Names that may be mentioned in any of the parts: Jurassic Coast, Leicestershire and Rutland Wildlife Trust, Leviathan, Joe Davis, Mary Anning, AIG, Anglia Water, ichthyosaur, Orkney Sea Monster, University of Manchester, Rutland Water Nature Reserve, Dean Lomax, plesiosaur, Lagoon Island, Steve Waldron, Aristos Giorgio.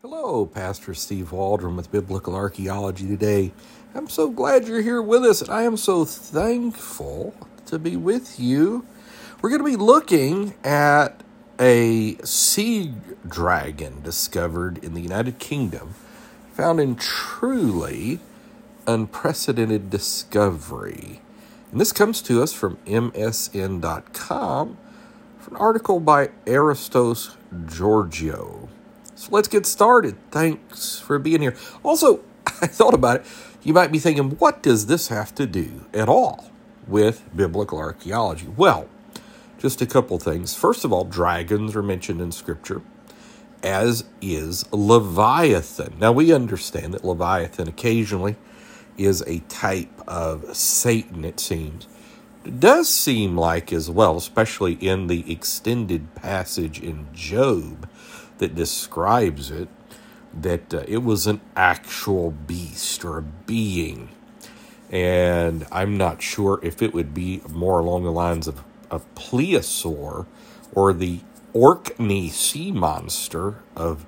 Hello, Pastor Steve Waldron with Biblical Archaeology Today. I'm so glad you're here with us, and I am so thankful to be with you. We're going to be looking at a sea dragon discovered in the United Kingdom, found in truly unprecedented discovery. And this comes to us from MSN.com, from an article by Aristos Giorgio. So let's get started. Thanks for being here. Also, I thought about it. You might be thinking, what does this have to do at all with biblical archaeology? Well, just a couple things. First of all, dragons are mentioned in Scripture, as is Leviathan. Now, we understand that Leviathan occasionally is a type of Satan, it seems. It does seem like as well, especially in the extended passage in Job, that describes it, that it was an actual beast or a being. And I'm not sure if it would be more along the lines of a plesiosaur or the Orkney Sea Monster of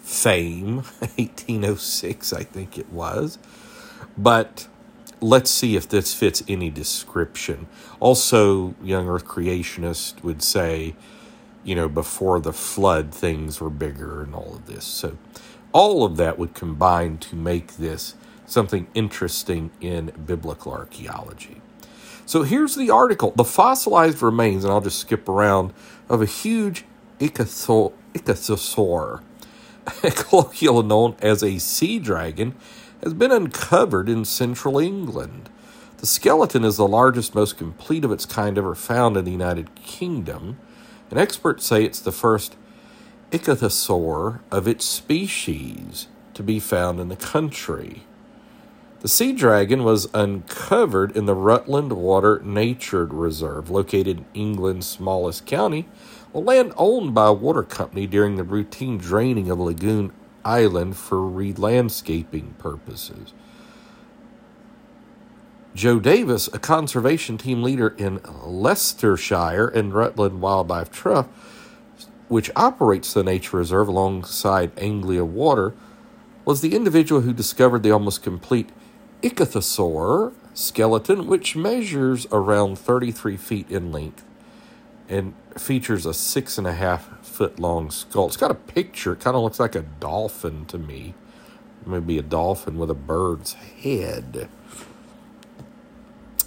fame, 1806, I think it was. But let's see if this fits any description. Also, young Earth creationists would say, you know, before the flood, things were bigger and all of this. So all of that would combine to make this something interesting in biblical archaeology. So here's the article. The fossilized remains, and I'll just skip around, of a huge ichthyosaur, colloquially known as a sea dragon, has been uncovered in central England. The skeleton is the largest, most complete of its kind ever found in the United Kingdom, and experts say it's the first ichthyosaur of its species to be found in the country. The sea dragon was uncovered in the Rutland Water Nature Reserve, located in England's smallest county, on land owned by a water company during the routine draining of Lagoon Island for re-landscaping purposes. Joe Davis, a conservation team leader in Leicestershire and Rutland Wildlife Trust, which operates the nature reserve alongside Anglia Water, was the individual who discovered the almost complete ichthyosaur skeleton, which measures around 33 feet in length and features a 6.5-foot long skull. It's got a picture. It kind of looks like a dolphin to me. Maybe a dolphin with a bird's head.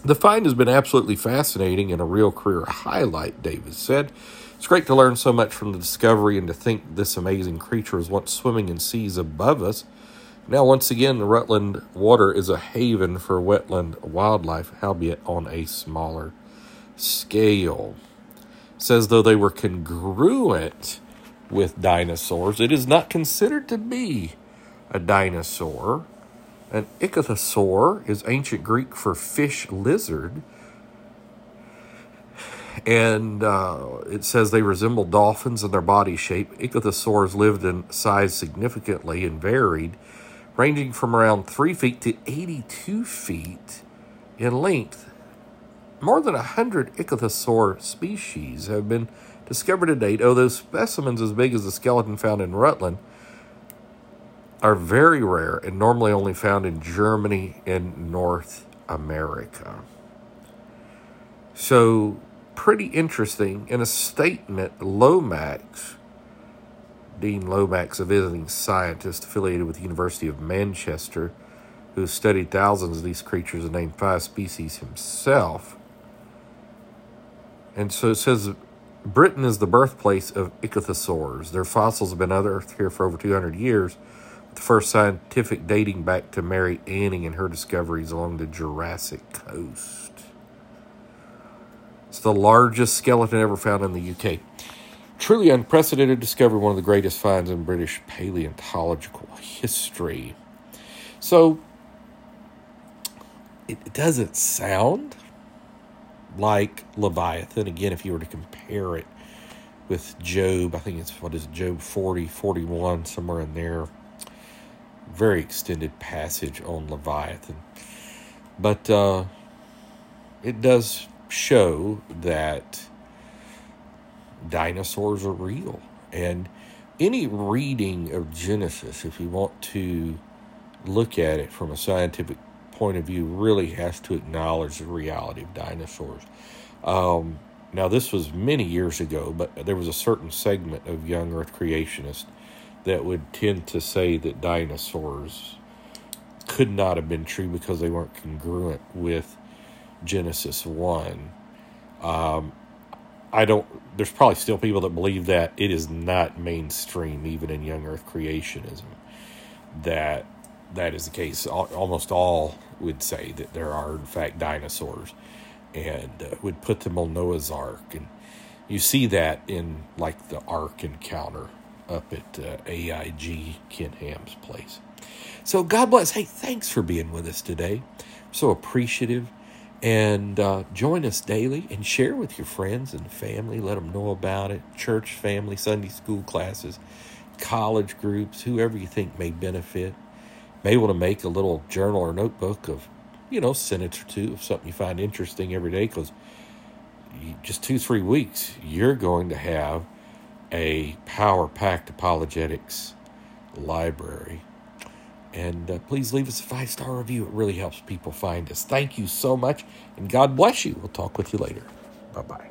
The find has been absolutely fascinating and a real career highlight, Davis said. It's great to learn so much from the discovery and to think this amazing creature was once swimming in seas above us. Now, once again, the Rutland Water is a haven for wetland wildlife, albeit on a smaller scale. It says, though they were congruent with dinosaurs, it is not considered to be a dinosaur. An ichthyosaur is ancient Greek for fish lizard. And it says they resemble dolphins in their body shape. Ichthyosaurs lived in size significantly and varied, ranging from around 3 feet to 82 feet in length. More than 100 ichthyosaur species have been discovered to date, although specimens as big as the skeleton found in Rutland are very rare and normally only found in Germany and North America. So, pretty interesting. In a statement, Dean Lomax, a visiting scientist affiliated with the University of Manchester, who studied thousands of these creatures and named 5 species himself. And so it says, Britain is the birthplace of ichthyosaurs. Their fossils have been unearthed here for over 200 years. The first scientific dating back to Mary Anning and her discoveries along the Jurassic Coast. It's the largest skeleton ever found in the UK. Truly unprecedented discovery, one of the greatest finds in British paleontological history. So, it doesn't sound like Leviathan. Again, if you were to compare it with Job, I think it's, Job 40, 41, somewhere in there. Very extended passage on Leviathan. But it does show that dinosaurs are real. And any reading of Genesis, if you want to look at it from a scientific point of view, really has to acknowledge the reality of dinosaurs. Now, this was many years ago, but there was a certain segment of young Earth creationists that would tend to say that dinosaurs could not have been true because they weren't congruent with Genesis 1. There's probably still people that believe that. It is not mainstream, even in young Earth creationism, that is the case. Almost all would say that there are, in fact, dinosaurs, and would put them on Noah's Ark. And you see that in, like, the Ark encounter up at AIG, Ken Ham's place. So God bless. Hey, thanks for being with us today. I'm so appreciative. And join us daily and share with your friends and family. Let them know about it. Church, family, Sunday school classes, college groups, whoever you think may benefit. May want to make a little journal or notebook of, sentence or two of something you find interesting every day, because just 2-3 weeks, you're going to have a power-packed apologetics library. And please leave us a 5-star review. It really helps people find us. Thank you so much, and God bless you. We'll talk with you later. Bye-bye.